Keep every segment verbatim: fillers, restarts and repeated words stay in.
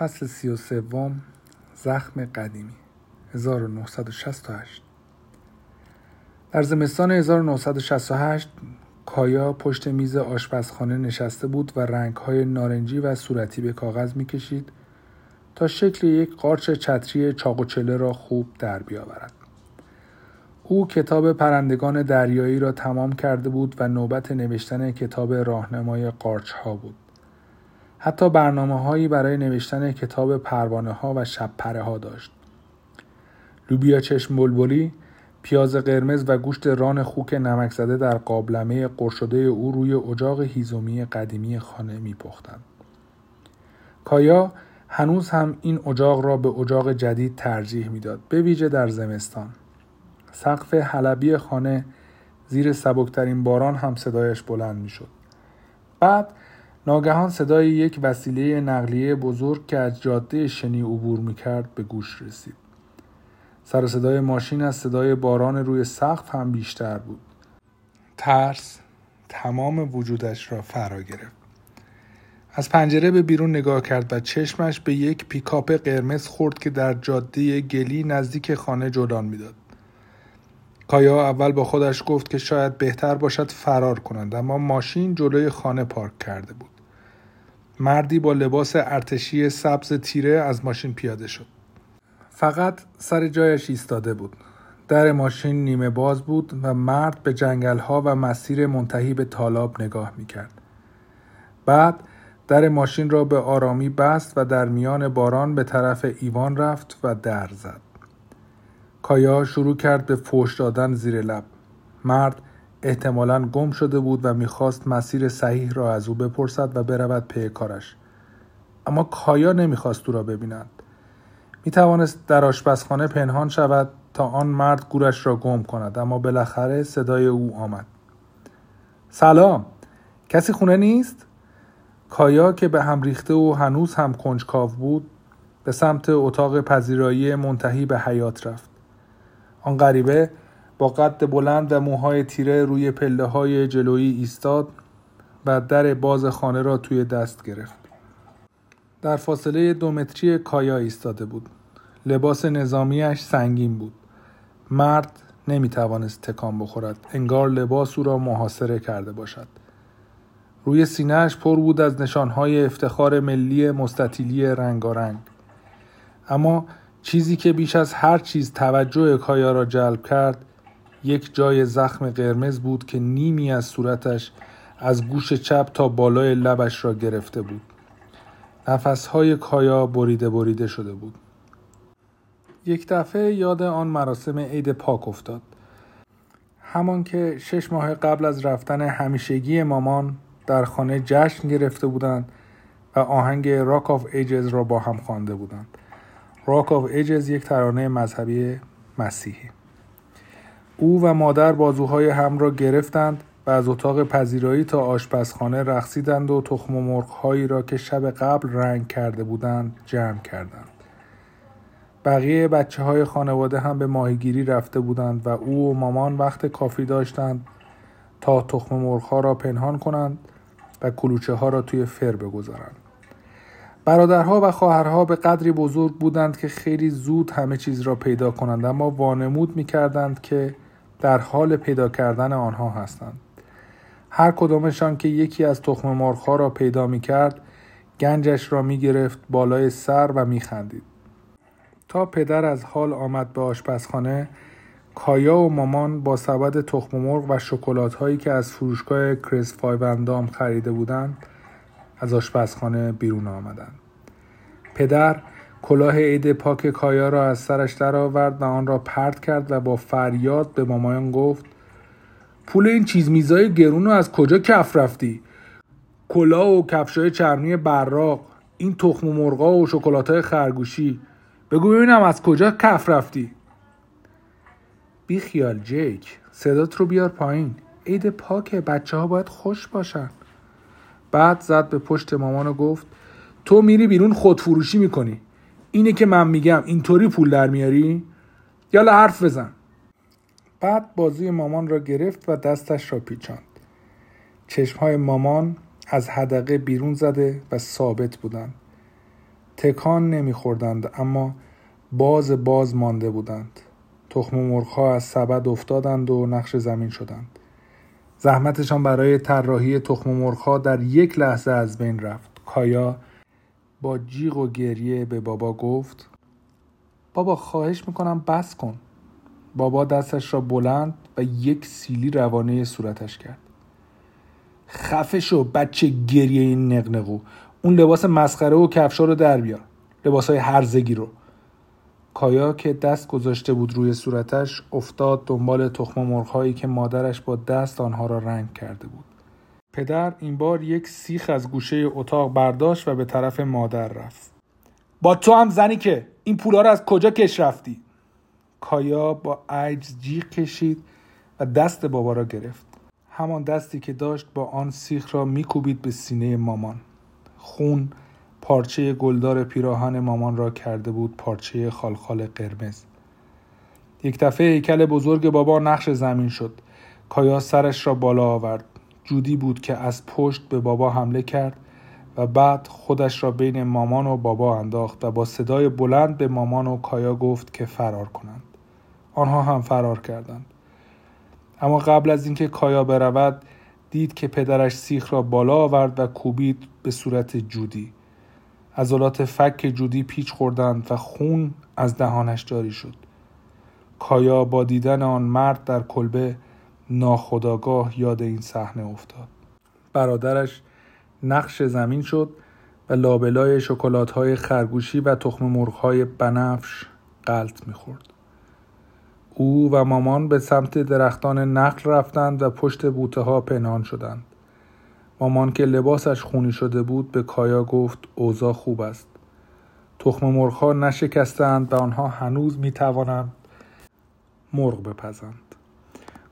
فصل سی و سوم، زخم قدیمی، هزار و نهصد و شصت و هشت. در زمستان هزار و نهصد و شصت و هشت کایا پشت میز آشپزخانه نشسته بود و رنگ‌های نارنجی و صورتی به کاغذ می‌کشید تا شکل یک قارچ چتری چاق و چله را خوب در بیاورد. او کتاب پرندگان دریایی را تمام کرده بود و نوبت نوشتن کتاب راهنمای قارچ‌ها بود. حتی برنامه‌هایی برای نوشتن کتاب پروانه‌ها و شب‌پره‌ها داشت. لوبیا چشم بلبلی، پیاز قرمز و گوشت ران خوک نمک زده در قابلمه قرشده او روی اجاق هیزومی قدیمی خانه می‌پختند. کایا هنوز هم این اجاق را به اجاق جدید ترجیح می‌داد، به ویژه در زمستان. سقف حلبی خانه زیر سبکترین باران هم صدایش بلند می‌شد. بعد ناگهان صدای یک وسیله نقلیه بزرگ که از جاده شنی عبور می‌کرد به گوش رسید. سر صدای ماشین از صدای باران روی سقف هم بیشتر بود. ترس تمام وجودش را فرا گرفت. از پنجره به بیرون نگاه کرد و چشمش به یک پیکاپ قرمز خورد که در جاده گلی نزدیک خانه جولان می‌داد. کایا اول با خودش گفت که شاید بهتر باشد فرار کنند، اما ماشین جلوی خانه پارک کرده بود. مردی با لباس ارتشی سبز تیره از ماشین پیاده شد. فقط سر جایش ایستاده بود. در ماشین نیمه باز بود و مرد به جنگل‌ها و مسیر منتهی به تالاب نگاه می‌کرد. بعد در ماشین را به آرامی بست و در میان باران به طرف ایوان رفت و در زد. کایا شروع کرد به فحش دادن زیر لب. مرد احتمالاً گم شده بود و می‌خواست مسیر صحیح را از او بپرسد و برود پی کارش. اما کایا نمی‌خواست او را ببیند. می‌توانست در آشپزخانه پنهان شود تا آن مرد گورش را گم کند، اما بالاخره صدای او آمد. سلام، کسی خونه نیست؟ کایا که به هم ریخته و هنوز هم کنجکاو بود، به سمت اتاق پذیرایی منتهی به حیاط رفت. آن غریبه با قد بلند و موهای تیره روی پله‌های جلویی ایستاد و در باز خانه را توی دست گرفت. در فاصله دو متری کایا ایستاده بود. لباس نظامیش سنگین بود. مرد نمیتوانست تکان بخورد، انگار لباس او را محاصره کرده باشد. روی سینه‌اش پر بود از نشانهای افتخار ملی مستطیلی رنگارنگ. اما چیزی که بیش از هر چیز توجه کایا را جلب کرد، یک جای زخم قرمز بود که نیمی از صورتش از گوش چپ تا بالای لبش را گرفته بود. نفس‌های کایا بریده بریده شده بود. یک دفعه یاد آن مراسم عید پاک افتاد. همان که شش ماه قبل از رفتن همیشگی مامان در خانه جشن گرفته بودند و آهنگ Rock of Ages را با هم خوانده بودند. Rock of Ages یک ترانه مذهبی مسیحی. او و مادر بازوهای هم را گرفتند و از اتاق پذیرایی تا آشپزخانه رقصیدند و تخم مرغ‌هایی را که شب قبل رنگ کرده بودند جمع کردند. بقیه بچه‌های خانواده هم به ماهیگیری رفته بودند و او و مامان وقت کافی داشتند تا تخم مرغ‌ها را پنهان کنند و کلوچه‌ها را توی فر بگذارند. برادرها و خواهرها به قدری بزرگ بودند که خیلی زود همه چیز را پیدا کنند، اما وانمود می‌کردند که در حال پیدا کردن آنها هستند. هر کدامشان که یکی از تخم مرغ‌ها را پیدا می‌کرد، گنجش را می‌گرفت بالای سر و می‌خندید. تا پدر از حال آمد به آشپزخانه، کایا و مامان با سبد تخم مرغ و شکلات‌هایی که از فروشگاه کریس فایبندام خریده بودند، از آشپزخانه بیرون آمدند. پدر کلاه عید پاک کایا را از سرش درآورد و آن را پرت کرد و با فریاد به مامان گفت: پول این چیز میزای گرون رو از کجا کف رفتی؟ کلاه و کفشای چرمی براق، این تخم مرغا و شکلاتای خرگوشی، بگو ببینم از کجا کف رفتی؟ بی خیال جیک، صدات رو بیار پایین، عید پاکه، بچه ها باید خوش باشن. بعد زد به پشت مامان و گفت: تو میری بیرون خودفروشی میکنی، اینه که من میگم اینطوری پول در میاری؟ یالا حرف بزن. بعد بازوی مامان را گرفت و دستش را پیچاند. چشمهای مامان از حدقه بیرون زده و ثابت بودند. تکان نمی‌خوردند، اما باز باز مانده بودند. تخم مرغ‌ها از سبد افتادند و نقش زمین شدند. زحمتشان برای طراحی تخم مرغ‌ها در یک لحظه از بین رفت. کایا با جیغ و گریه به بابا گفت: بابا خواهش میکنم بس کن. بابا دستش را بلند و یک سیلی روانه صورتش کرد. خفه شو بچه گریه این نقنقو. اون لباس مسخره و کفشا رو در بیار. لباسای هرزگی رو. کایا که دست گذاشته بود روی صورتش افتاد دنبال تخم مرغ‌هایی که مادرش با دست آنها را رنگ کرده بود. پدر این بار یک سیخ از گوشه اتاق برداشت و به طرف مادر رفت. با تو هم زنی که این پولا را از کجا کش رفتی؟ کایا با عجز جیغ کشید و دست بابا را گرفت. همان دستی که داشت با آن سیخ را میکوبید به سینه مامان. خون پارچه گلدار پیراهن مامان را کرده بود پارچه خالخال قرمز. یک دفعه هیکل بزرگ بابا نقش زمین شد. کایا سرش را بالا آورد. جودی بود که از پشت به بابا حمله کرد و بعد خودش را بین مامان و بابا انداخت و با صدای بلند به مامان و کایا گفت که فرار کنند. آنها هم فرار کردند. اما قبل از اینکه کایا برود دید که پدرش سیخ را بالا آورد و کوبید به صورت جودی. عضلات فک جودی پیچ خوردند و خون از دهانش جاری شد. کایا با دیدن آن مرد در کلبه ناخودآگاه یاد این صحنه افتاد. برادرش نقش زمین شد و لابلای شکلات‌های خرگوشی و تخم مرغ‌های بنفش غلط می‌خورد. او و مامان به سمت درختان نخل رفتند و پشت بوته‌ها پنهان شدند. مامان که لباسش خونی شده بود به کایا گفت اوضاع خوب است. تخم مرغ‌ها نشکستند و آنها هنوز می‌توانند مرغ بپزند.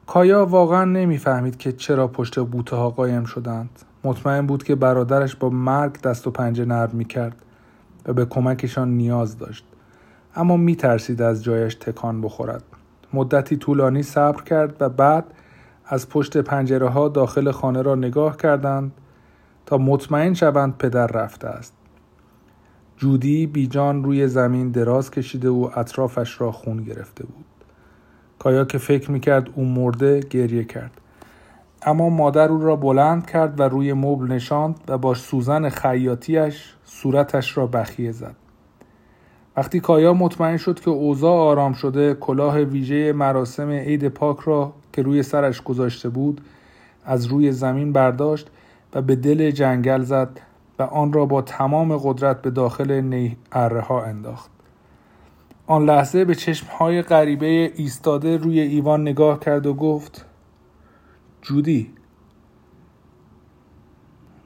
کایا واقعا نمی‌فهمید که چرا پشت بوته‌ها قایم شدند. مطمئن بود که برادرش با مرگ دست و پنجه نرم می‌کرد و به کمکشان نیاز داشت. اما می‌ترسید از جایش تکان بخورد. مدتی طولانی صبر کرد و بعد از پشت پنجره‌ها داخل خانه را نگاه کردند تا مطمئن شوند پدر رفته است. جودی بیجان روی زمین دراز کشیده و اطرافش را خون گرفته بود. کایا که فکر می‌کرد او مرده گریه کرد. اما مادر او را بلند کرد و روی مبل نشاند و با سوزن خیاطی‌اش صورتش را بخیه زد. وقتی کایا مطمئن شد که اوضاع آرام شده کلاه ویژه مراسم عید پاک را که روی سرش گذاشته بود از روی زمین برداشت و به دل جنگل زد و آن را با تمام قدرت به داخل نی اره‌ها انداخت. آن لحظه به چشم‌های غریبه ایستاده روی ایوان نگاه کرد و گفت جودی.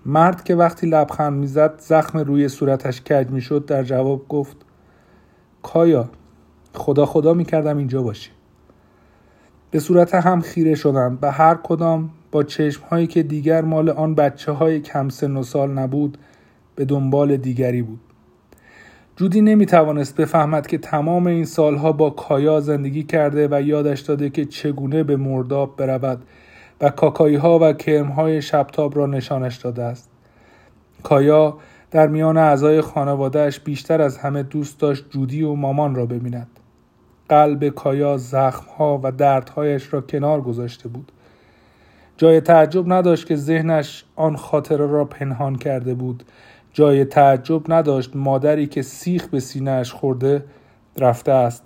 مرد که وقتی لبخند می‌زد زخم روی صورتش کج می‌شد در جواب گفت کایا خدا خدا می‌کردم اینجا باشی. به صورت هم خیره شدند و هر کدام با چشم‌هایی که دیگر مال آن بچه‌های کم سن و سال نبود به دنبال دیگری بود. جودی نمی‌توانست بفهمد که تمام این سالها با کایا زندگی کرده و یادش داده که چگونه به مرداب برود و کاکایی‌ها و کرم‌های شبتاب را نشانش داده است. کایا در میان اعضای خانواده‌اش بیشتر از همه دوست داشت جودی و مامان را ببیند. قلب کایا زخم‌ها و دردهایش را کنار گذاشته بود. جای تعجب نداشت که ذهنش آن خاطره را پنهان کرده بود. جای تعجب نداشت مادری که سیخ به سینه‌اش خورده رفته است.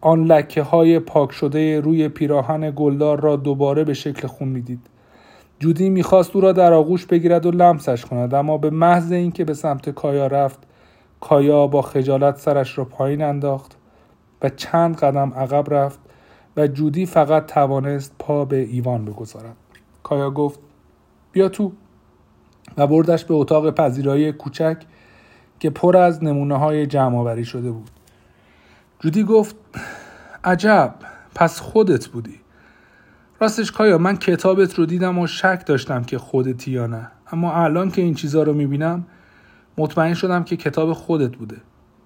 آن لکه‌های پاک شده روی پیراهن گلدار را دوباره به شکل خون می‌دید. جودی می‌خواست او را در آغوش بگیرد و لمسش کند، اما به محض اینکه به سمت کایا رفت، کایا با خجالت سرش را پایین انداخت و چند قدم عقب رفت و جودی فقط توانست پا به ایوان بگذارد. کایا گفت بیا تو و بردش به اتاق پذیرایی کوچک که پر از نمونه‌های جمع‌آوری شده بود. جودی گفت عجب، پس خودت بودی. راستش کایا من کتابت رو دیدم و شک داشتم که خودتی یا نه، اما الان که این چیزا رو میبینم مطمئن شدم که کتاب خودت بوده.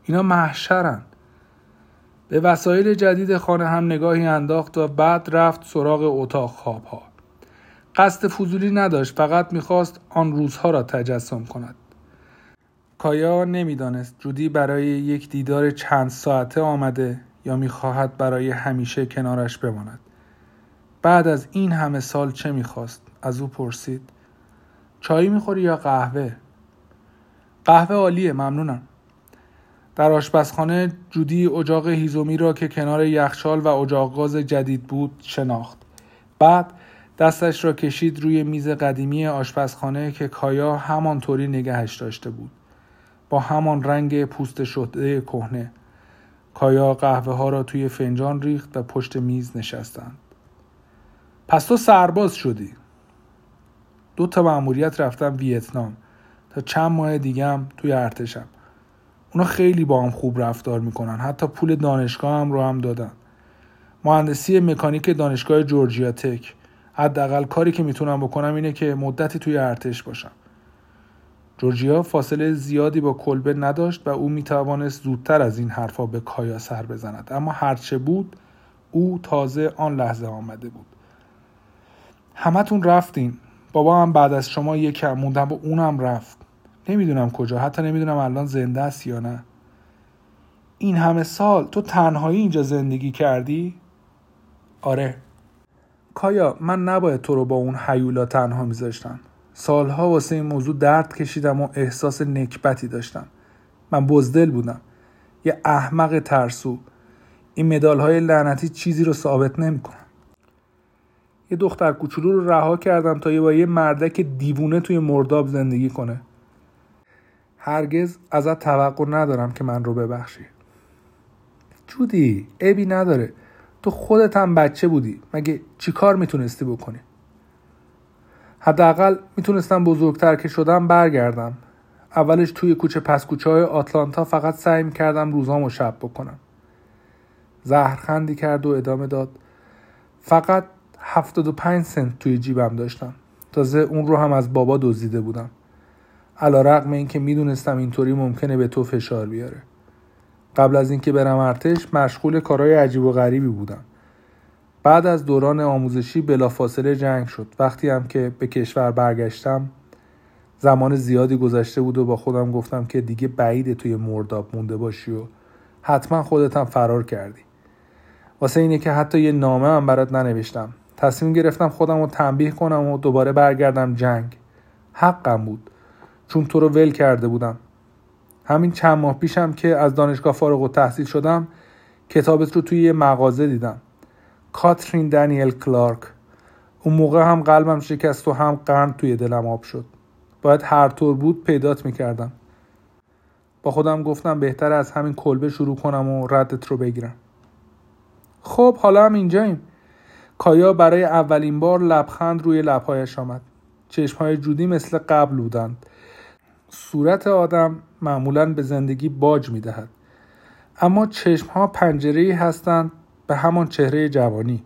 اینا محشرن. به وسایل جدید خانه هم نگاهی انداخت و بعد رفت سراغ اتاق خوابها. قصد فضولی نداشت، فقط میخواست آن روزها را تجسم کند. کایا نمیدانست جودی برای یک دیدار چند ساعته آمده یا میخواهد برای همیشه کنارش بماند. بعد از این همه سال چه میخواست؟ از او پرسید. چای میخوری یا قهوه؟ قهوه عالیه، ممنونم. در آشپزخانه جودی اجاق هیزومی را که کنار یخچال و اجاق گاز جدید بود شناخت. بعد دستش را کشید روی میز قدیمی آشپزخانه که کایا همانطوری نگهش داشته بود، با همان رنگ پوست شده کهنه. کایا قهوه ها را توی فنجان ریخت و پشت میز نشستند. پس تو سرباز شدی؟ دو تا مأموریت رفتم ویتنام، تا چند ماه دیگه هم توی ارتشم. اونا خیلی با هم خوب رفتار میکنن، حتی پول دانشگاه هم رو هم دادن. مهندسی مکانیک دانشگاه جورجیا تک. حداقل کاری که میتونم بکنم اینه که مدتی توی ارتش باشم. جورجیا فاصله زیادی با کلبه نداشت و او میتوانست زودتر از این حرفا به کایا سر بزند، اما هرچه بود او تازه آن لحظه آمده بود. همتون رفتین، بابا هم بعد از شما یکم موندم و اونم رفت. نمیدونم کجا، حتی نمیدونم الان زنده است یا نه. این همه سال تو تنهایی اینجا زندگی کردی؟ آره. کایا، من نباید تو رو با اون هیولا تنها میذاشتم. سالها واسه این موضوع درد کشیدم و احساس نکبتی داشتم. من بزدل بودم، یه احمق ترسو. این مدال‌های لعنتی چیزی رو ثابت نمی‌کنن. یه دختر کوچولو رو رها کردم تا یه با یه مردک دیوونه توی مرداب زندگی کنه. هرگز ازت توقع ندارم که من رو ببخشی. جودی، عیبی نداره. تو خودت هم بچه بودی، مگه چی کار میتونستی بکنی؟ حداقل میتونستم بزرگتر که شدم برگردم. اولش توی کوچه پس کوچه های آتلانتا فقط سعی میکردم روزامو شب بکنم. زهرخندی کرد و ادامه داد. فقط هفتاد و پنج سنت توی جیبم داشتم. تازه اون رو هم از بابا دزدیده بودم. علیرغم این که میدونستم اینطوری ممکنه به تو فشار بیاره. قبل از اینکه برم ارتش مشغول کارهای عجیب و غریبی بودم. بعد از دوران آموزشی بلافاصله جنگ شد. وقتی هم که به کشور برگشتم زمان زیادی گذشته بود و با خودم گفتم که دیگه بعیده توی مرداب مونده باشی و حتما خودت هم فرار کردی. واسه اینه که حتی یه نامه هم برات ننوشتم. تصمیم گرفتم خودم رو تنبیه کنم و دوباره برگردم جنگ. حقم بود، چون تو رو ول کرده بودم. همین چند ماه پیشم که از دانشگاه فارغ التحصیل شدم کتابت رو توی یه مغازه دیدم. کاترین دانیل کلارک. اون موقع هم قلبم شکست و هم قند توی دلم آب شد. باید هر طور بود پیدات میکردم. با خودم گفتم بهتر از همین کلبه شروع کنم و ردت رو بگیرم. خب حالا هم اینجاییم. کایا برای اولین بار لبخند روی لبهایش آمد. چشمهای جودی مثل قبل بودند. صورت آدم معمولاً به زندگی باج می‌دهد، اما چشم‌ها پنجره‌ای هستند به همان چهره جوانی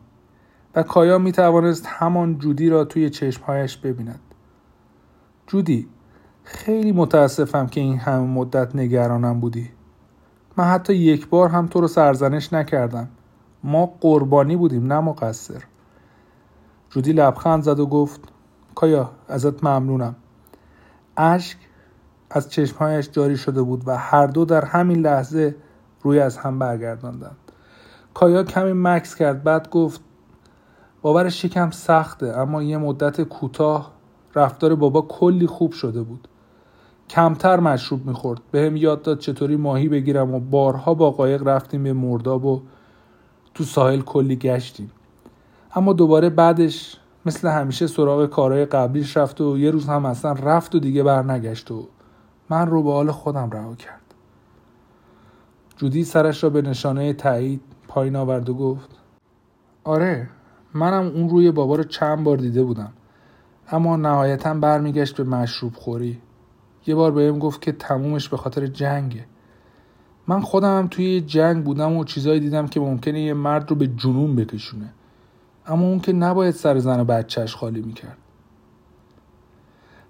و کایا می‌توانست همان جودی را توی چشم‌هایش ببیند. جودی، خیلی متاسفم که این همه مدت نگرانم بودی. من حتی یک بار هم تو رو سرزنش نکردم. ما قربانی بودیم، نه مقصر. جودی لبخند زد و گفت کایا، ازت ممنونم. اشک از چشمهایش جاری شده بود و هر دو در همین لحظه روی از هم برگرداندند. کایا کمی مکث کرد، بعد گفت باورش یکم سخته، اما یه مدت کوتاه رفتار بابا کلی خوب شده بود. کمتر مشروب میخورد، بهم یاد داد چطوری ماهی بگیرم و بارها با قایق رفتیم به مرداب و تو ساحل کلی گشتیم. اما دوباره بعدش مثل همیشه سراغ کارهای قبلیش رفت و یه روز هم اصلا رفت و دیگه برنگشت و من رو به حال خودم رها کرد. جودی سرش را به نشانه تایید پایین آورد و گفت آره، منم اون روی بابا رو چند بار دیده بودم، اما نهایتاً برمیگشت به مشروب خوری. یه بار بهم گفت که تمومش به خاطر جنگه. من خودم هم توی جنگ بودم و چیزایی دیدم که ممکنه یه مرد رو به جنون بکشونه، اما اون که نباید سر زن و بچهش خالی میکرد.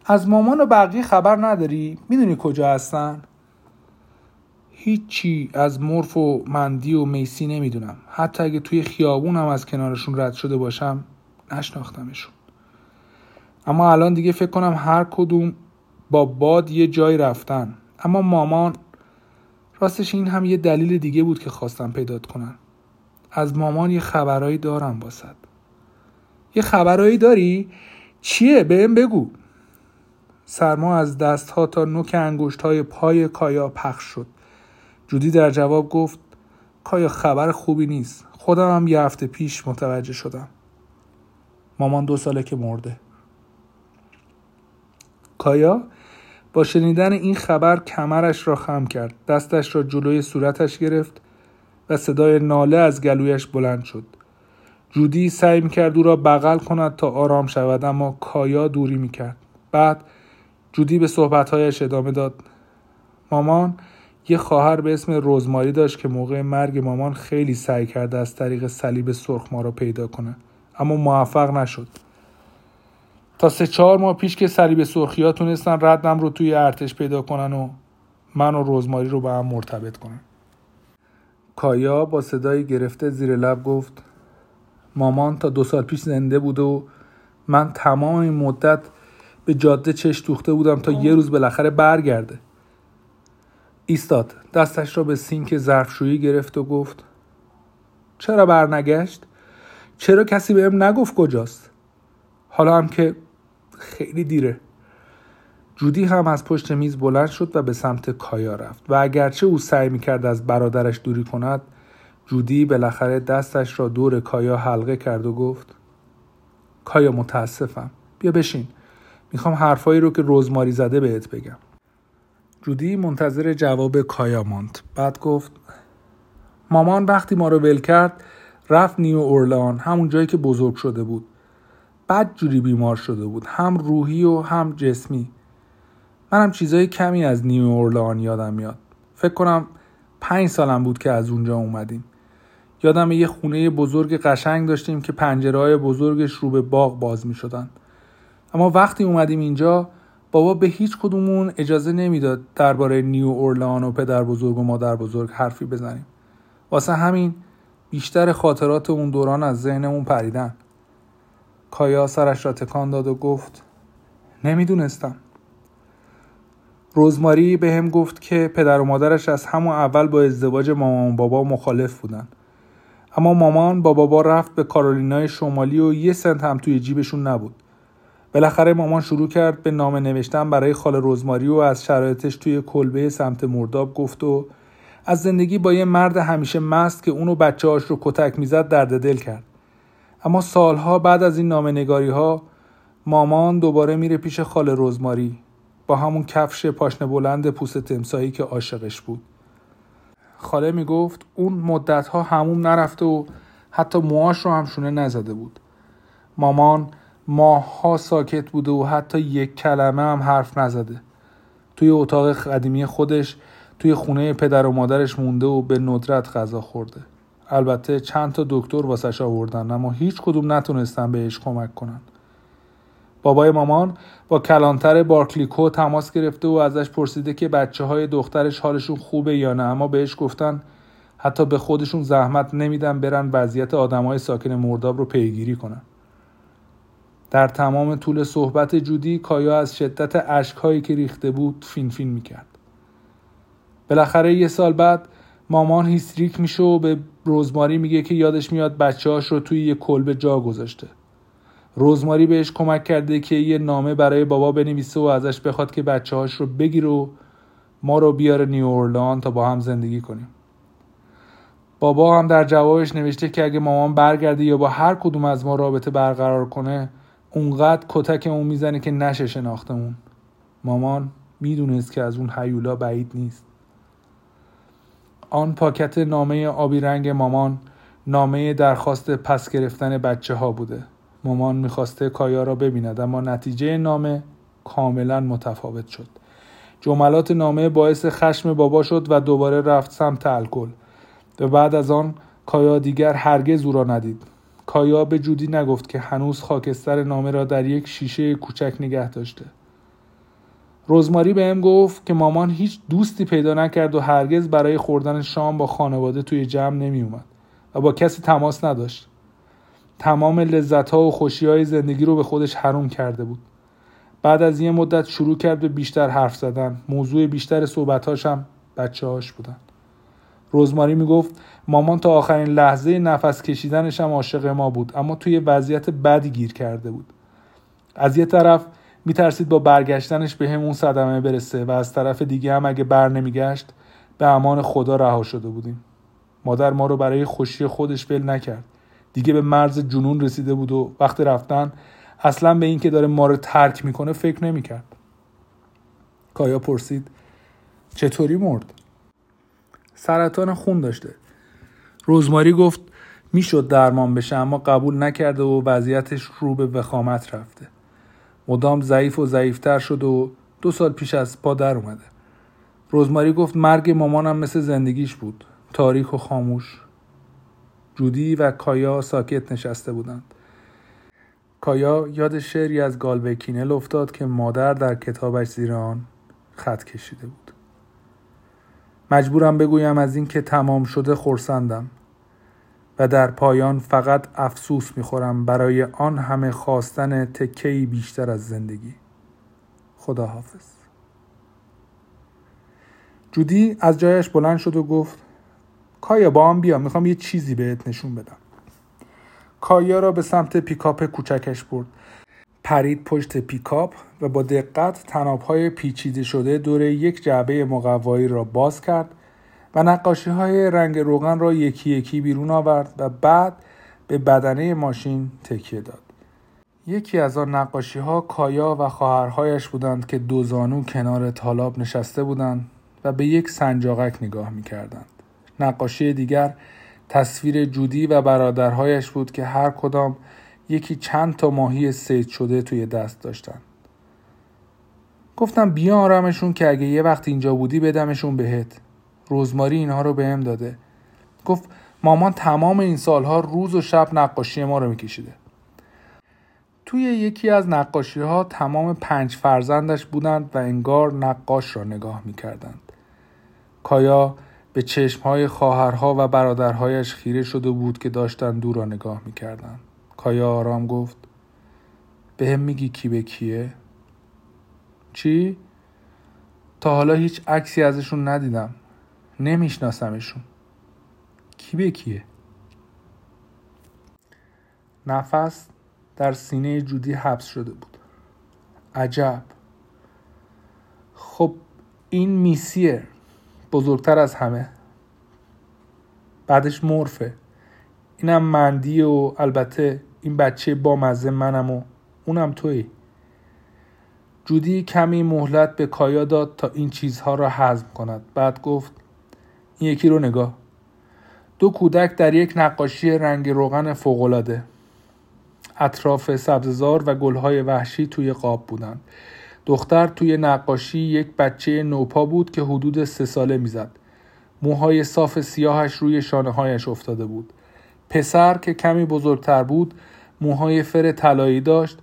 از مامان و بقیه خبر نداری؟ میدونی کجا هستن؟ هیچی از مرف و مندی و میسی نمیدونم. حتی اگه توی خیابونم از کنارشون رد شده باشم نشناختمشون. اما الان دیگه فکر کنم هر کدوم با باد یه جای رفتن. اما مامان، راستش این هم یه دلیل دیگه بود که خواستم پیدات کنن. از مامان یه خبرایی دارم واسد. یه خبرایی داری؟ چیه؟ بهم بگو. سرما از دستها تا نوک انگشت‌های پای کایا پخش شد. جودی در جواب گفت کایا خبر خوبی نیست. خودم هم یه هفته پیش متوجه شدم. مامان دو ساله که مرده. کایا با شنیدن این خبر کمرش را خم کرد. دستش را جلوی صورتش گرفت و صدای ناله از گلویش بلند شد. جودی سعی می‌کرد او را بغل کند تا آرام شود، اما کایا دوری می‌کرد. بعد جودی به صحبت‌هایش ادامه داد. مامان یه خواهر به اسم روزماری داشت که موقع مرگ مامان خیلی سعی کرد از طریق صلیب سرخ ما را پیدا کنه، اما موفق نشد. تا سه چهار ماه پیش که صلیب سرخی‌ها تونستن ردم رو توی ارتش پیدا کنن و من و روزماری رو به هم مرتبط کنن. کایا با صدای گرفته زیر لب گفت مامان تا دو سال پیش زنده بود و من تمام این مدت به جاده چش دوخته بودم تا یه روز بالاخره برگرده. ایستاد، دستش را به سینک ظرفشویی گرفت و گفت چرا برنگشت؟ چرا کسی بهم نگفت کجاست؟ حالا هم که خیلی دیره. جودی هم از پشت میز بلند شد و به سمت کایا رفت و اگرچه او سعی میکرد از برادرش دوری کند، جودی بالاخره دستش را دور کایا حلقه کرد و گفت کایا متاسفم، بیا بشین، میخوام حرفایی رو که روزماری زده بهت بگم. جودی منتظر جواب کایا ماند. بعد گفت مامان وقتی ما رو ول کرد رفت نیو اورلئان، همون جایی که بزرگ شده بود. بعد جوری بیمار شده بود، هم روحی و هم جسمی. منم چیزای کمی از نیو اورلئان یادم میاد. فکر کنم پنج سالم بود که از اونجا اومدیم. یادم یه خونه بزرگ قشنگ داشتیم که پنجره‌های بزرگش رو به باغ باز می‌شدن. اما وقتی اومدیم اینجا بابا به هیچ کدومون اجازه نمیداد درباره نیو اورلئان و پدر بزرگ و مادر بزرگ حرفی بزنیم. واسه همین بیشتر خاطرات اون دوران از ذهنمون پریدن. کایا سرش را تکان داد و گفت نمیدونستم. روزماری به هم گفت که پدر و مادرش از همون اول با ازدواج مامان و بابا مخالف بودن. اما مامان با بابا رفت به کارولینای شمالی و یه سنت هم توی جیبشون نبود. بالاخره مامان شروع کرد به نامه نوشتن برای خاله روزماری و از شرایطش توی کلبه سمت مرداب گفت و از زندگی با یه مرد همیشه مست که اونو بچه‌هاش رو کتک میزد درد دل کرد. اما سالها بعد از این نامه نگاری‌ها مامان دوباره میره پیش خاله روزماری با همون کفش پاشنه بلند پوست تمساحی که عاشقش بود. خاله میگفت اون مدت‌ها حموم نرفته و حتی موهاش رو هم شونه نزده بود. مامان ماه‌ها ساکت بوده و حتی یک کلمه هم حرف نزده. توی اتاق قدیمی خودش توی خونه پدر و مادرش مونده و به ندرت غذا خورده. البته چند تا دکتر واسش آوردن اما هیچ کدوم نتونستن بهش کمک کنن. بابای مامان با کلانتر بارکلیکو تماس گرفته و ازش پرسیده که بچه‌های دخترش حالشون خوبه یا نه، اما بهش گفتن حتی به خودشون زحمت نمیدن برن وضعیت آدم‌های ساکن مرداب رو پیگیری کنن. در تمام طول صحبت جودی کایا از شدت اشک‌هایی که ریخته بود فین فین می‌کرد. بالاخره یه سال بعد مامان هیستریک میشه و به روزماری میگه که یادش میاد بچه‌هاش رو توی یه کلبه جا گذاشته. روزماری بهش کمک کرده که یه نامه برای بابا بنویسه و ازش بخواد که بچه‌هاش رو بگیره و ما رو بیاره نیو اورلئان تا با هم زندگی کنیم. بابا هم در جوابش نوشته که اگه مامان برگرده یا با هر کدوم از ما رابطه برقرار کنه اونقدر کتکمون میزنه که نشه شناختمون. مامان میدونست که از اون هیولا بعید نیست. آن پاکت نامه آبی رنگ مامان نامه درخواست پس گرفتن بچه ها بوده. مامان میخواسته کایا را ببیند اما نتیجه نامه کاملا متفاوت شد. جملات نامه باعث خشم بابا شد و دوباره رفت سمت الکل. و بعد از آن کایا دیگر هرگز او را ندید. کایا به جودی نگفت که هنوز خاکستر نامه را در یک شیشه کوچک نگه داشته. روزماری بهم گفت که مامان هیچ دوستی پیدا نکرد و هرگز برای خوردن شام با خانواده توی جمع نمی اومد و با کسی تماس نداشت. تمام لذت‌ها و خوشی‌های زندگی رو به خودش حروم کرده بود. بعد از یه مدت شروع کرد به بیشتر حرف زدن. موضوع بیشتر صحبتاش هم بچه‌هاش بودن. روزماری میگفت مامان تا آخرین لحظه نفس کشیدنش هم عاشق ما بود، اما توی وضعیت بدی گیر کرده بود. از یه طرف میترسید با برگشتنش به همون صدمه برسه و از طرف دیگه هم اگه بر نمیگشت به امان خدا رها شده بودیم. مادر ما رو برای خوشی خودش ول نکرد. دیگه به مرز جنون رسیده بود و وقت رفتن اصلا به این که داره ما رو ترک میکنه فکر نمیکرد. کایا پرسید چطوری مرد؟ سرطان خون داشته. روزماری گفت میشد درمان بشه اما قبول نکرده و وضعیتش رو به وخامت رفته. مدام ضعیف و ضعیفتر شد و دو سال پیش از پا در اومده. روزماری گفت مرگ مامانم مثل زندگیش بود، تاریک و خاموش. جودی و کایا ساکت نشسته بودند. کایا یاد شعری از گالبه کینل افتاد که مادر در کتابش زیر آن خط کشیده بود. مجبورم بگویم از این که تمام شده خرسندم و در پایان فقط افسوس میخورم برای آن همه خواستن تکه‌ای بیشتر از زندگی. خداحافظ. جودی از جایش بلند شد و گفت کایا با هم بیا، میخوام یه چیزی بهت نشون بدم. کایا را به سمت پیکاپ کوچکش برد. پرید پشت پیکاپ و با دقت تناب‌های پیچیده شده دور یک جعبه مقوایی را باز کرد و نقاشی‌های رنگ روغن را یکی یکی بیرون آورد و بعد به بدنه ماشین تکیه داد. یکی از آن نقاشی‌ها کایا و خواهرهایش بودند که دو زانو کنار تالاب نشسته بودند و به یک سنجاقک نگاه می‌کردند. نقاشی دیگر تصویر جودی و برادرهایش بود که هر کدام یکی چند تا ماهی صید شده توی دست داشتند. گفتم بیارمشون که اگه یه وقت اینجا بودی بدمشون بهت. روزماری اینها رو بهم داده. گفت مامان تمام این سالها روز و شب نقاشی ما رو میکشیده. توی یکی از نقاشی‌ها تمام پنج فرزندش بودند و انگار نقاش را نگاه میکردند. کایا به چشم‌های خواهرها و برادرهایش خیره شده بود که داشتن دور را نگاه میکردند. کایا آرام گفت به هم میگی کی به کیه؟ چی؟ تا حالا هیچ عکسی ازشون ندیدم. نمیشناسمشون. کی به کیه؟ نفس در سینه جودی حبس شده بود. عجب. خب این میسیه، بزرگتر از همه. بعدش مورفه، اینم مندیه و البته این بچه با مزه منم و اونم تویی. جودی کمی مهلت به کایا داد تا این چیزها را هضم کند. بعد گفت این یکی رو نگاه. دو کودک در یک نقاشی رنگ روغن فوق‌العاده. اطراف سبززار و گل‌های وحشی توی قاب بودند. دختر توی نقاشی یک بچه نوپا بود که حدود سه ساله میزد. موهای صاف سیاهش روی شانه‌هایش افتاده بود. پسر که کمی بزرگتر بود موهای فر طلایی داشت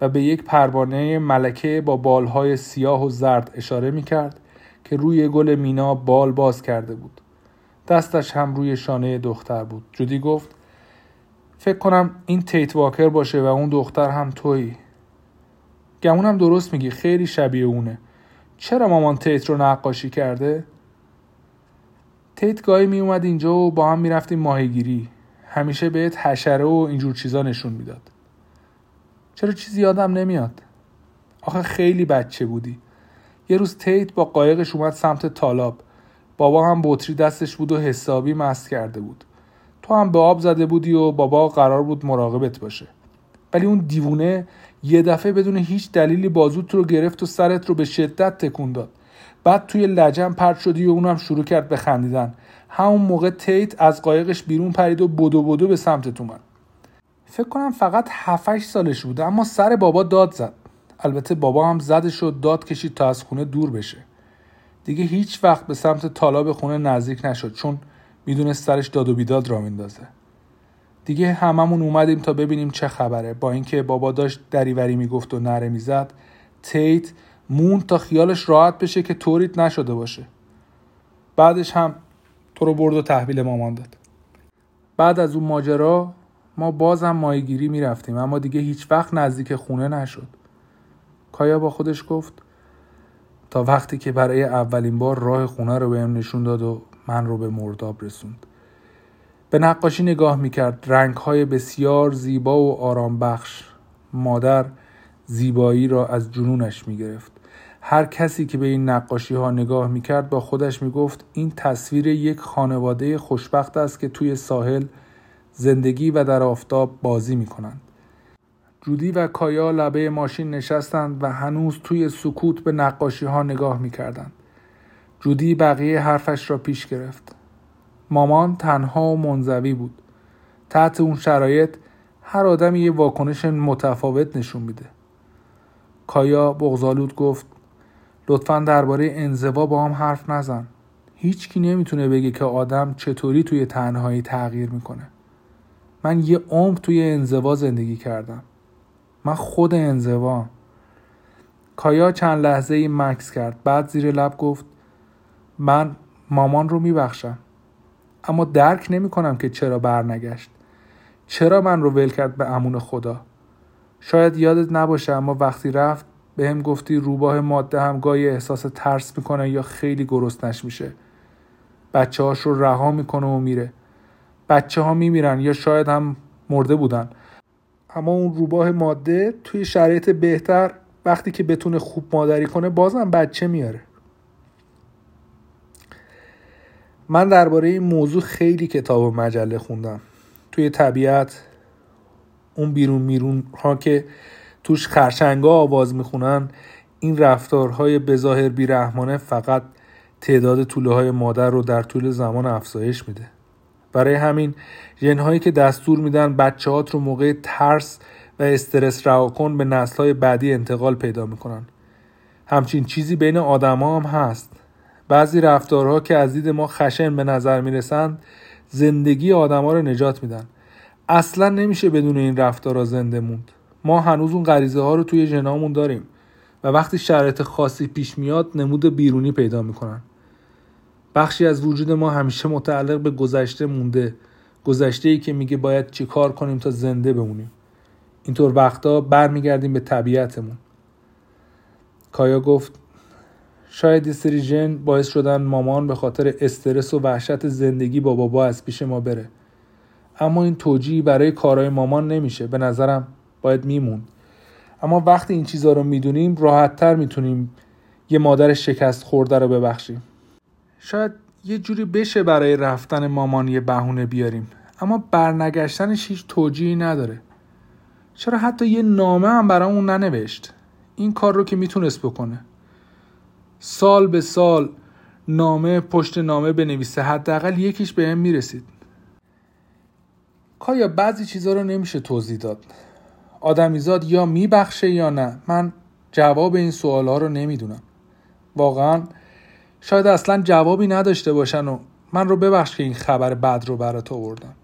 و به یک پروانه ملکه با بالهای سیاه و زرد اشاره می‌کرد که روی گل مینا بال باز کرده بود. دستش هم روی شانه دختر بود. جودی گفت فکر کنم این تیت واکر باشه و اون دختر هم تویی. گمونم درست میگی، خیلی شبیه اونه. چرا مامان تیت رو نقاشی کرده؟ تیت گاهی می اومد اینجا و با هم میرفتیم ماهیگیری. همیشه بهت حشره و اینجور چیزا نشون میداد. چرا چیزی یادم نمیاد؟ آخه خیلی بچه بودی. یه روز تیت با قایقش اومد سمت تالاب. بابا هم بطری دستش بود و حسابی مست کرده بود. تو هم به آب زده بودی و بابا قرار بود مراقبت باشه. ولی اون دیوونه یه دفعه بدون هیچ دلیلی بازوت رو گرفت و سرت رو به شدت تکون داد. بعد توی لجن پرت شدی و اونم شروع کرد به خندیدن. همون موقع تیت از قایقش بیرون پرید و بدو بدو به سمتت اومد. فکر کنم فقط هفت هشت سالش بود اما سر بابا داد زد. البته بابا هم زدش و داد کشید تا از خونه دور بشه. دیگه هیچ وقت به سمت تالاب خونه نزدیک نشد چون میدونست سرش داد و بیداد را میندازه. دیگه هممون اومدیم تا ببینیم چه خبره. با اینکه بابا داشت دریوری میگفت و نره میزد، تیت مون تا خیالش راحت بشه که توریت نشده باشه. بعدش هم تو رو برد و تحویل مامان داد. بعد از اون ماجرا ما بازم ماهیگیری میرفتیم اما دیگه هیچ وقت نزدیک خونه نشد. کایا با خودش گفت، تا وقتی که برای اولین بار راه خونه رو بهم نشون داد و من رو به مرداب رسوند. به نقاشی نگاه میکرد، رنگ‌های بسیار زیبا و آرام بخش. مادر زیبایی را از جنونش میگرفت. هر کسی که به این نقاشی‌ها نگاه میکرد با خودش میگفت این تصویر یک خانواده خوشبخت است که توی ساحل زندگی و در آفتاب بازی میکنند. جودی و کایا لبه ماشین نشستند و هنوز توی سکوت به نقاشی‌ها نگاه میکردند. جودی بقیه حرفش را پیش گرفت. مامان تنها و منزوی بود. تحت اون شرایط هر آدمی یه واکنش متفاوت نشون میده. کایا بغض‌آلود گفت، لطفاً درباره انزوا با هم حرف نزن. هیچ کی نمیتونه بگه که آدم چطوری توی تنهایی تغییر میکنه. من یه عمر توی انزوا زندگی کردم. من خود انزوا. کایا چند لحظه ای مکث کرد، بعد زیر لب گفت، من مامان رو میبخشم، اما درک نمی کنم که چرا برنگشت. چرا من رو ول کرد به امون خدا. شاید یادت نباشه اما وقتی رفت به هم گفتی روباه ماده هم گاهی احساس ترس میکنه یا خیلی گرسنش میشه. بچه هاش رو رها میکنه و میره. بچه ها میمیرن یا شاید هم مرده بودن. اما اون روباه ماده توی شرایط بهتر وقتی که بتونه خوب مادری کنه بازم بچه میاره. من درباره این موضوع خیلی کتاب و مجله خوندم. توی طبیعت اون بیرون میرون ها که توش خرچنگا آواز میخونن، این رفتارهای بظاهر بیرحمانه فقط تعداد توله های مادر رو در طول زمان افزایش میده. برای همین ژن‌هایی که دستور میدن بچه‌هات رو موقع ترس و استرس رها کن به نسل‌های بعدی انتقال پیدا میکنن. همچین چیزی بین آدما هم هست. بعضی رفتارها که از دید ما خشن به نظر میرسند زندگی آدما رو نجات میدن. اصلا نمیشه بدون این رفتارها زنده موند. ما هنوز اون غریزه ها رو توی ژنامون داریم و وقتی شرایط خاصی پیش میاد نمود بیرونی پیدا میکنن. بخشی از وجود ما همیشه متعلق به گذشته مونده، گذشته‌ای که میگه باید چی کار کنیم تا زنده بمونیم. اینطور وقتا برمیگردیم به طبیعتمون. کایا گفت، شاید یه سری ژن باعث شدن مامان به خاطر استرس و وحشت زندگی با بابا از پیش ما بره. اما این توجیهی برای کارهای مامان نمیشه. به نظرم باید میمون. اما وقتی این چیزا رو میدونیم راحت‌تر میتونیم یه مادر شکست خورده رو ببخشیم. شاید یه جوری بشه برای رفتن مامان یه بهونه بیاریم، اما برنگشتنش هیچ توجیهی نداره. چرا حتی یه نامه هم برامون ننوشت؟ این کار رو که میتونست بکنه. سال به سال نامه پشت نامه بنویسه، حداقل یکیش به هم میرسید. کایا بعضی چیزا رو نمیشه توضیح داد. آدمیزاد یا میبخشه یا نه. من جواب این سوالها رو نمیدونم. واقعا شاید اصلا جوابی نداشته باشن و من رو ببخش که این خبر بد رو برات آوردم.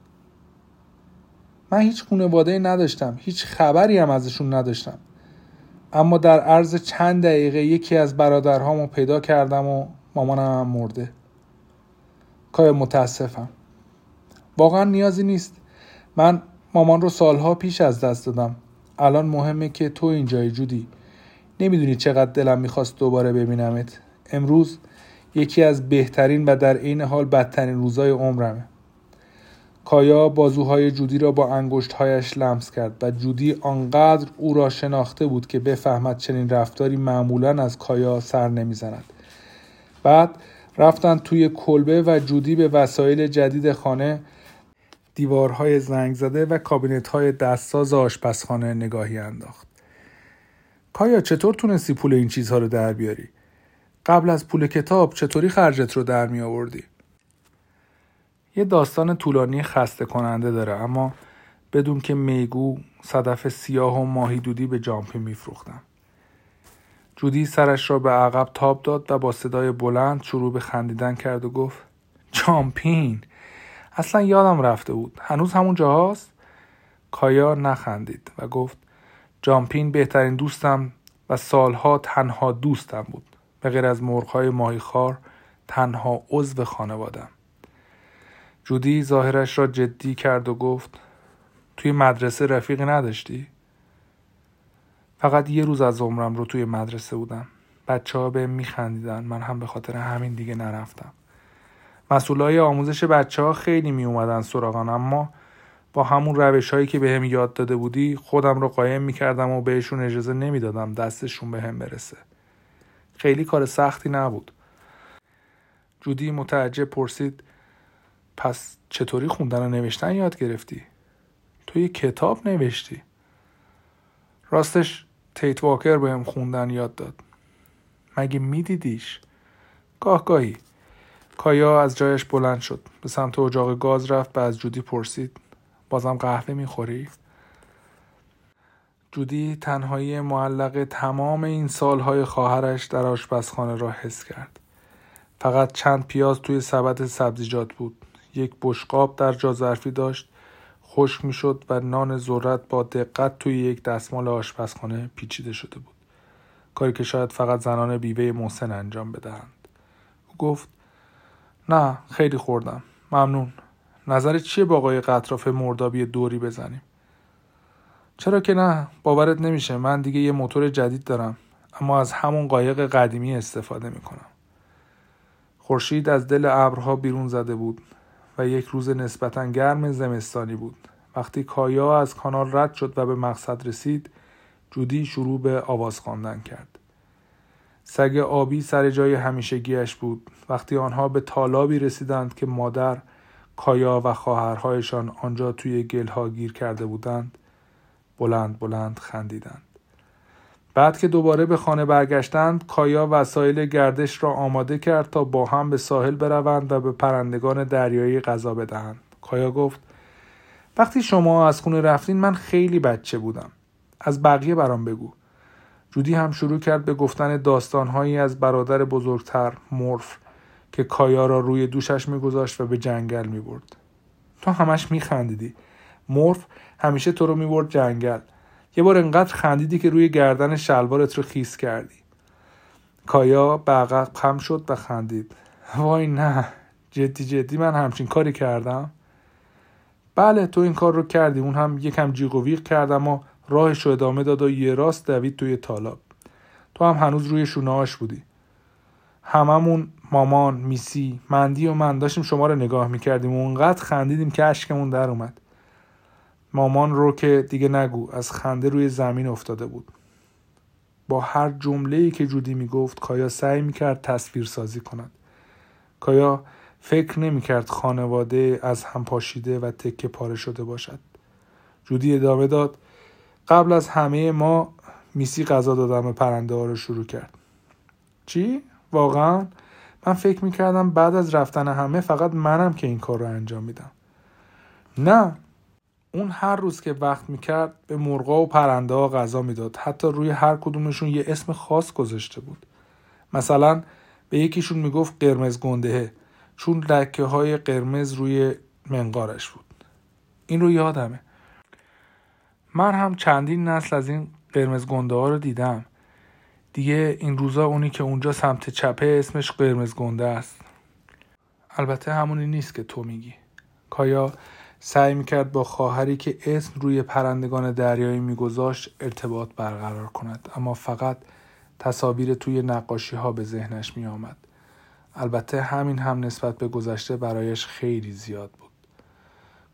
من هیچ خانواده‌ای نداشتم، هیچ خبری هم ازشون نداشتم. اما در عرض چند دقیقه یکی از برادرهامو پیدا کردم و مامانم هم مرده. کایا متاسفم. واقعا نیازی نیست. من مامان رو سالها پیش از دست دادم. الان مهمه که تو اینجای جودی. نمیدونی چقدر دلم میخواست دوباره ببینمت. امروز یکی از بهترین و در عین حال بدترین روزای عمرمه. کایا بازوهای جودی را با انگشت‌هایش لمس کرد و جودی آنقدر او را شناخته بود که بفهمد چنین رفتاری معمولاً از کایا سر نمیزند. بعد رفتند توی کلبه و جودی به وسایل جدید خانه، دیوارهای زنگ زده و کابینت‌های دستساز آشپزخانه نگاهی انداخت. کایا چطور تونستی پول این چیزها رو در بیاری؟ قبل از پول کتاب چطوری خرجت رو در می آوردی؟ یه داستان طولانی خسته کننده داره، اما بدون که میگو صدف سیاه و ماهی دودی به جامپی می فروختم. جودی سرش را به عقب تاب داد و با صدای بلند شروع به خندیدن کرد و گفت، جامپین اصلا یادم رفته بود. هنوز همون جا هست؟ کایا نخندید و گفت، جامپین بهترین دوستم و سالها تنها دوستم بود. به غیر از مرغ‌های ماهیخوار تنها عضو خانواده‌ام. جودی ظاهرش را جدی کرد و گفت، توی مدرسه رفیقی نداشتی؟ فقط یه روز از عمرم رو توی مدرسه بودم. بچه‌ها بهم میخندیدن، من هم به خاطر همین دیگه نرفتم. مسئولای آموزش بچه‌ها خیلی میومدن سراغم، اما با همون روش‌هایی که بهم یاد داده بودی خودم رو قایم میکردم و بهشون اجازه نمیدادم دستشون بهم برسه. خیلی کار سختی نبود. جودی متعجب پرسید: پس چطوری خوندن و نوشتن یاد گرفتی؟ تو یه کتاب نوشتی؟ راستش تیت واکر بهم خوندن یاد داد. مگه میدیدیش؟ گاه گاهی. کایا از جایش بلند شد، به سمت اجاق گاز رفت و از جودی پرسید: بازم قهوه میخوری؟ جودی تنهایی معلق تمام این سالهای خواهرش در آشپزخانه را حس کرد. فقط چند پیاز توی سبد سبزیجات بود، یک بشقاب در جاظرفی داشت، خشک میشد و نان ذرت با دقت توی یک دستمال آشپزخانه پیچیده شده بود، کاری که شاید فقط زنان بیوه محسن انجام بدهند. او گفت: نه خیلی خوردم ممنون. نظرت چیه با آقای قطراف مردابی دوری بزنیم؟ چرا که نه، باورت نمیشه من دیگه یه موتور جدید دارم، اما از همون قایق قدیمی استفاده میکنم. خورشید از دل ابرها بیرون زده بود و یک روز نسبتاً گرم زمستانی بود. وقتی کایا از کانال رد شد و به مقصد رسید، جودی شروع به آواز خواندن کرد. سگ آبی سر جای همیشگیش بود. وقتی آنها به تالابی رسیدند که مادر، کایا و خواهرهایشان آنجا توی گلها گیر کرده بودند، بلند بلند خندیدند. بعد که دوباره به خانه برگشتند، کایا وسایل گردش را آماده کرد تا با هم به ساحل بروند و به پرندگان دریایی غذا بدهند. کایا گفت: وقتی شما از خونه رفتین من خیلی بچه بودم. از بقیه برام بگو. جودی هم شروع کرد به گفتن داستانهایی از برادر بزرگتر مورف که کایا را روی دوشش میگذاشت و به جنگل میبرد. تو همش میخندیدی. مورف همیشه تو رو میبرد جنگل. یه بار انقدر خندیدی که روی گردن شلوارت رو خیس کردی. کایا به عقب خم شد و خندید. وای نه، جدی جدی من همچین کاری کردم؟ بله تو این کار رو کردی. اون هم یکم جیغ و ویغ کرد اما راهش رو ادامه داد و یه راست دوید توی تالاب. تو هم هنوز روی شونه‌هاش بودی. هممون مامان، میسی، مندی و من داشتیم شما رو نگاه میکردیم و اونقدر خندیدیم که اشکمون در اومد. مامان رو که دیگه نگو، از خنده روی زمین افتاده بود. با هر جمله‌ای که جودی میگفت کایا سعی میکرد تصویرسازی کند. کایا فکر نمیکرد خانواده از هم پاشیده و تکه پاره شده باشد. جودی ادامه داد: قبل از همه ما میسی غذا دادم پرنده ها رو شروع کرد. چی؟ واقعا؟ من فکر میکردم بعد از رفتن همه فقط منم که این کار رو انجام میدم. نه، اون هر روز که وقت میکرد به مرغا و پرنده ها غذا میداد. حتی روی هر کدومشون یه اسم خاص گذاشته بود. مثلا به یکیشون میگفت قرمز گندهه، چون لکه های قرمز روی منقارش بود. این رو یادمه. من هم چندین نسل از این قرمز گنده ها رو دیدم. دیگه این روزا اونی که اونجا سمت چپه اسمش قرمز گنده است. البته همونی نیست که تو میگی. کایا سعی میکرد با خواهری که اسم روی پرندگان دریایی میگذاشت ارتباط برقرار کند، اما فقط تصاویر توی نقاشی ها به ذهنش میآمد. البته همین هم نسبت به گذشته برایش خیلی زیاد بود.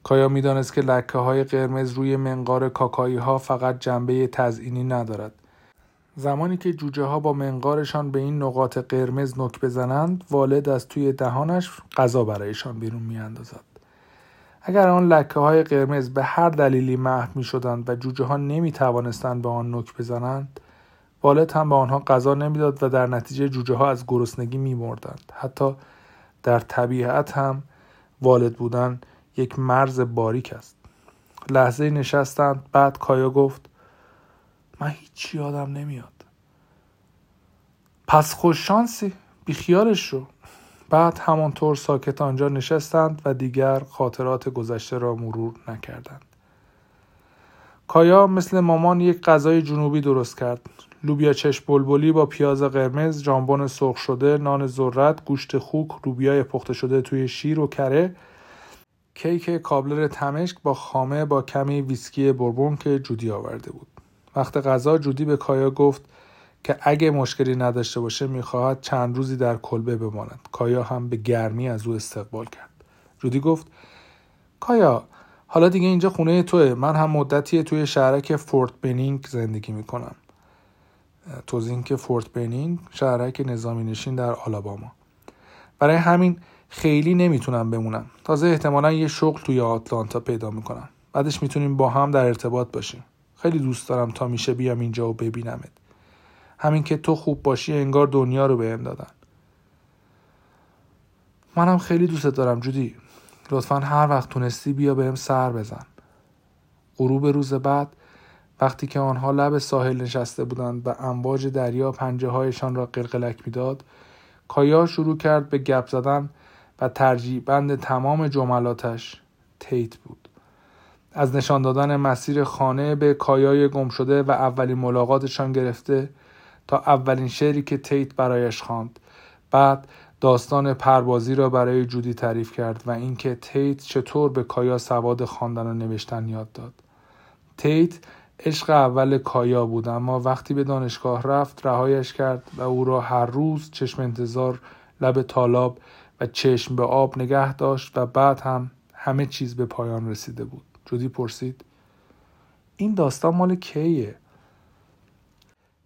کایا میدانست که لکه های قرمز روی منقار کاکایی ها فقط جنبه تزئینی ندارد. زمانی که جوجه ها با منقارشان به این نقاط قرمز نوک بزنند، والد از توی دهانش غذا برایشان بیرون می اندازد. اگر آن لکه های قرمز به هر دلیلی محو می شدند و جوجه ها نمی توانستند به آن نوک بزنند، والد هم به آنها غذا نمی داد و در نتیجه جوجه ها از گرسنگی می مردند. حتی در طبیعت هم والد بودن یک مرز باریک است. لحظه نشستند. بعد کایا گفت: من هیچی یادم نمیاد. پس خوش شانسی، بیخیالش شو. بعد همانطور ساکت آنجا نشستند و دیگر خاطرات گذشته را مرور نکردند. کایا مثل مامان یک غذای جنوبی درست کرد: لوبیا چشم بلبلی با پیاز قرمز، ژامبون سرخ شده، نان ذرت، گوشت خوک، لوبیا پخته شده توی شیر و کره، کیک کابلر تمشک با خامه با کمی ویسکی بوربون که جودی آورده بود. وقت غذا جودی به کایا گفت که اگه مشکلی نداشته باشه میخواهد چند روزی در کلبه بماند. کایا هم به گرمی از او استقبال کرد. جودی گفت کایا حالا دیگه اینجا خونه توه، من هم مدتی توی شهرک فورت بینینگ زندگی میکنم. توضیح این که فورت بینینگ شهرک نظامی نشین در آلاباما. برای همین خیلی نمیتونم بمونم. تازه احتمالا یه شغل توی آتلانتا پیدا میکنم. بعدش میتونیم با هم در ارتباط باشیم. خیلی دوست دارم تا میشه بیام اینجا و ببینمت. همین که تو خوب باشی انگار دنیا رو بهم دادن. منم خیلی دوستت دارم جودی. لطفاً هر وقت تونستی بیا بهم سر بزن. غروب روز بعد وقتی که آنها لب ساحل نشسته بودند و امواج دریا پنجه‌هایشان را قلقلک می‌داد، کایا شروع کرد به گپ زدن و ترجیح بند تمام جملاتش تیت بود. از نشان دادن مسیر خانه به کایای گم شده و اولین ملاقاتشان گرفته تا اولین شعری که تیت برایش خواند. بعد داستان پروازی را برای جودی تعریف کرد و اینکه تیت چطور به کایا سواد خواندن و نوشتن یاد داد. تیت عشق اول کایا بود اما وقتی به دانشگاه رفت رهایش کرد و او را هر روز چشم انتظار، لب تالاب و چشم به آب نگه داشت و بعد هم همه چیز به پایان رسیده بود. جودی پرسید این داستان مال کیه؟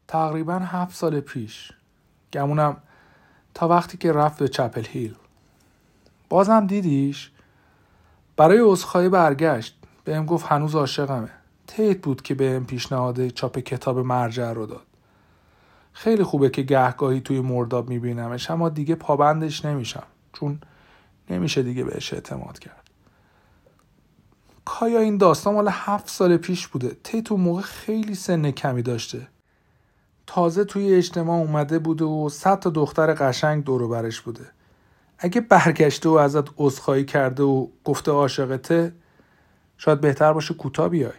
تقریبا هفت سال پیش. گمونم تا وقتی که رفت به چاپل هیل. بازم دیدیش؟ برای عذرخواهی برگشت. بهم گفت هنوز عاشقمه. تیت بود که بهم پیشنهاد چاپ کتاب مرجع رو داد. خیلی خوبه که گهگاهی توی مرداب میبینمش اما دیگه پابندش نمیشم چون نمیشه دیگه بهش اعتماد کرد. کایا این داستان مال هفت سال پیش بوده. تیت اون موقع خیلی سن کمی داشته. تازه توی اجتماع اومده بوده و صد تا دختر قشنگ دور و برش بوده. اگه برگشته و ازت عذرخواهی کرده و گفته عاشقته، شاید بهتر باشه کوتاه بیای.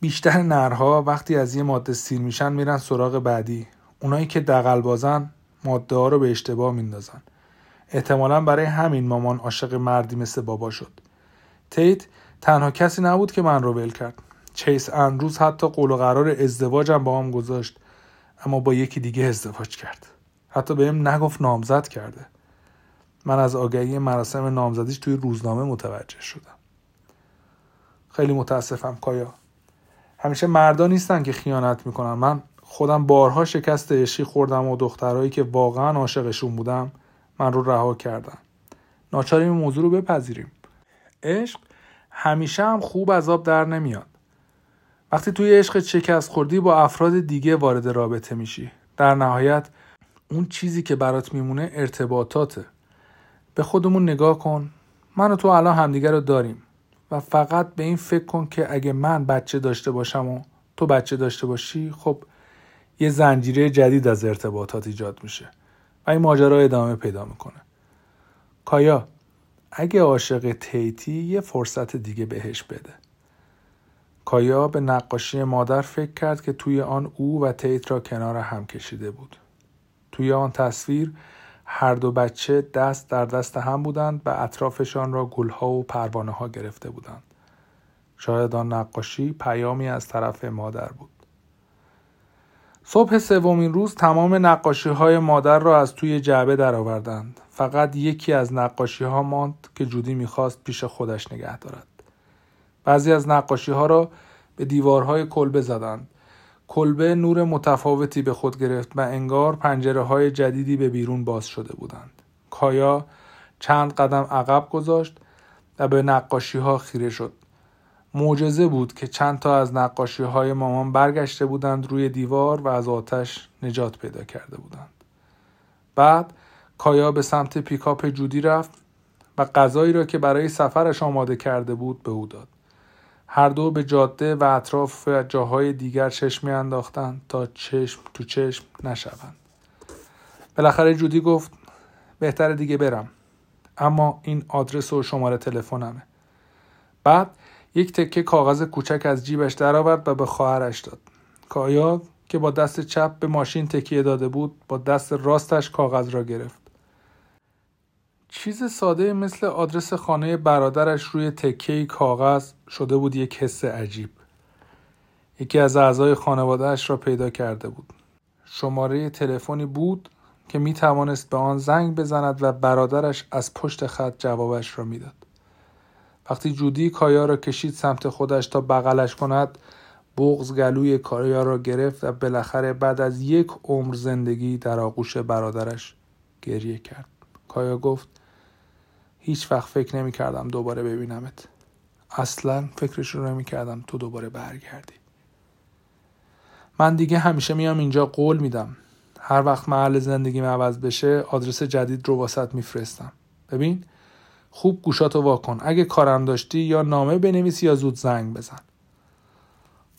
بیشتر نرها وقتی از یه ماده سیر میشن میرن سراغ بعدی. اونایی که دغل بازن ماده ها رو به اشتباه میندازن. احتمالاً برای همین مامان عاشق مردی مثل بابا شد. تیت تنها کسی نبود که من رو ول کرد. چیس اندروز حتی قول و قرار ازدواجم با هم گذاشت اما با یکی دیگه ازدواج کرد. حتی بهم نگفت نامزد کرده. من از آگهی مراسم نامزدیش توی روزنامه متوجه شدم. خیلی متاسفم کایا. همیشه مردا نیستن که خیانت میکنن. من خودم بارها شکست عشقی خوردم و دخترایی که واقعا عاشقشون بودم من رو رها کردن. ناچاریم این موضوع رو بپذیریم. عشق همیشه هم خوب از آب در نمیاد. وقتی توی عشق شکست خوردی با افراد دیگه وارد رابطه میشی. در نهایت اون چیزی که برات میمونه ارتباطاته. به خودمون نگاه کن. من و تو الان همدیگه رو داریم و فقط به این فکر کن که اگه من بچه داشته باشم و تو بچه داشته باشی، خب یه زنجیره جدید از ارتباطات ایجاد میشه و این ماجرا ادامه پیدا میکنه. کایا اگه عاشق تیتی یه فرصت دیگه بهش بده. کایا به نقاشی مادر فکر کرد که توی آن او و تیت را کنار هم کشیده بود. توی آن تصویر هر دو بچه دست در دست هم بودند و اطرافشان را گلها و پروانه ها گرفته بودند. شاید آن نقاشی پیامی از طرف مادر بود. صبح سومین روز تمام نقاشی های مادر را از توی جعبه درآوردند. فقط یکی از نقاشی ها ماند که جودی میخواست پیش خودش نگه دارد. بعضی از نقاشی ها را به دیوارهای کلبه زدند. کلبه نور متفاوتی به خود گرفت و انگار پنجره های جدیدی به بیرون باز شده بودند. کایا چند قدم عقب گذاشت و به نقاشی ها خیره شد. معجزه بود که چند تا از نقاشی های مامان برگشته بودند روی دیوار و از آتش نجات پیدا کرده بودند. بعد کایا به سمت پیکاپ جودی رفت و غذایی را که برای سفرش آماده کرده بود به او داد. هر دو به جاده و اطراف و جاهای دیگر چشمی انداختند تا چشم تو چشم نشوند. بالاخره جودی گفت بهتره دیگه برم، اما این آدرس و شماره تلفنمه. بعد یک تکه کاغذ کوچک از جیبش درآورد و به خواهرش داد. کایا که با دست چپ به ماشین تکیه داده بود با دست راستش کاغذ را گرفت. چیز ساده مثل آدرس خانه برادرش روی تکه‌ای کاغذ شده بود یک حس عجیب. یکی از اعضای خانواده‌اش را پیدا کرده بود. شماره تلفنی بود که می توانست به آن زنگ بزند و برادرش از پشت خط جوابش را میداد. وقتی جودی کایا را کشید سمت خودش تا بغلش کند، بغض گلوی کایا را گرفت و بالاخره بعد از یک عمر زندگی در آغوش برادرش گریه کرد. کایا گفت هیچ وقت فکر نمی کردم دوباره ببینمت. اصلا فکرش رو نمی کردم تو دوباره برگردی. من دیگه همیشه میام اینجا، قول میدم هر وقت محل زندگیم عوض بشه آدرس جدید رو واسط میفرستم. ببین خوب گوشاتو وا کن، اگه کارم داشتی یا نامه بنویس یا زود زنگ بزن.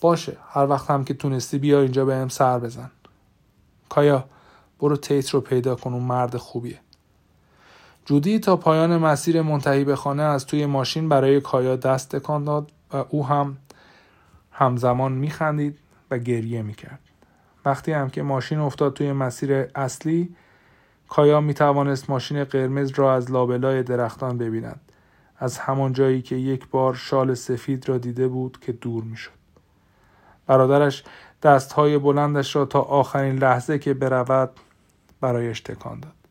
باشه، هر وقت هم که تونستی بیا اینجا بهم سر بزن. کایا برو تیت رو پیدا کن، اون مرد خوبیه. جودی تا پایان مسیر منتهی به خانه از توی ماشین برای کایا دست تکان داد و او هم همزمان میخندید و گریه میکرد. وقتی هم که ماشین افتاد توی مسیر اصلی، کایا میتوانست ماشین قرمز را از لابلای درختان ببیند، از همان جایی که یک بار شال سفید را دیده بود که دور میشد. برادرش دستهای بلندش را تا آخرین لحظه که برود برایش تکان داد.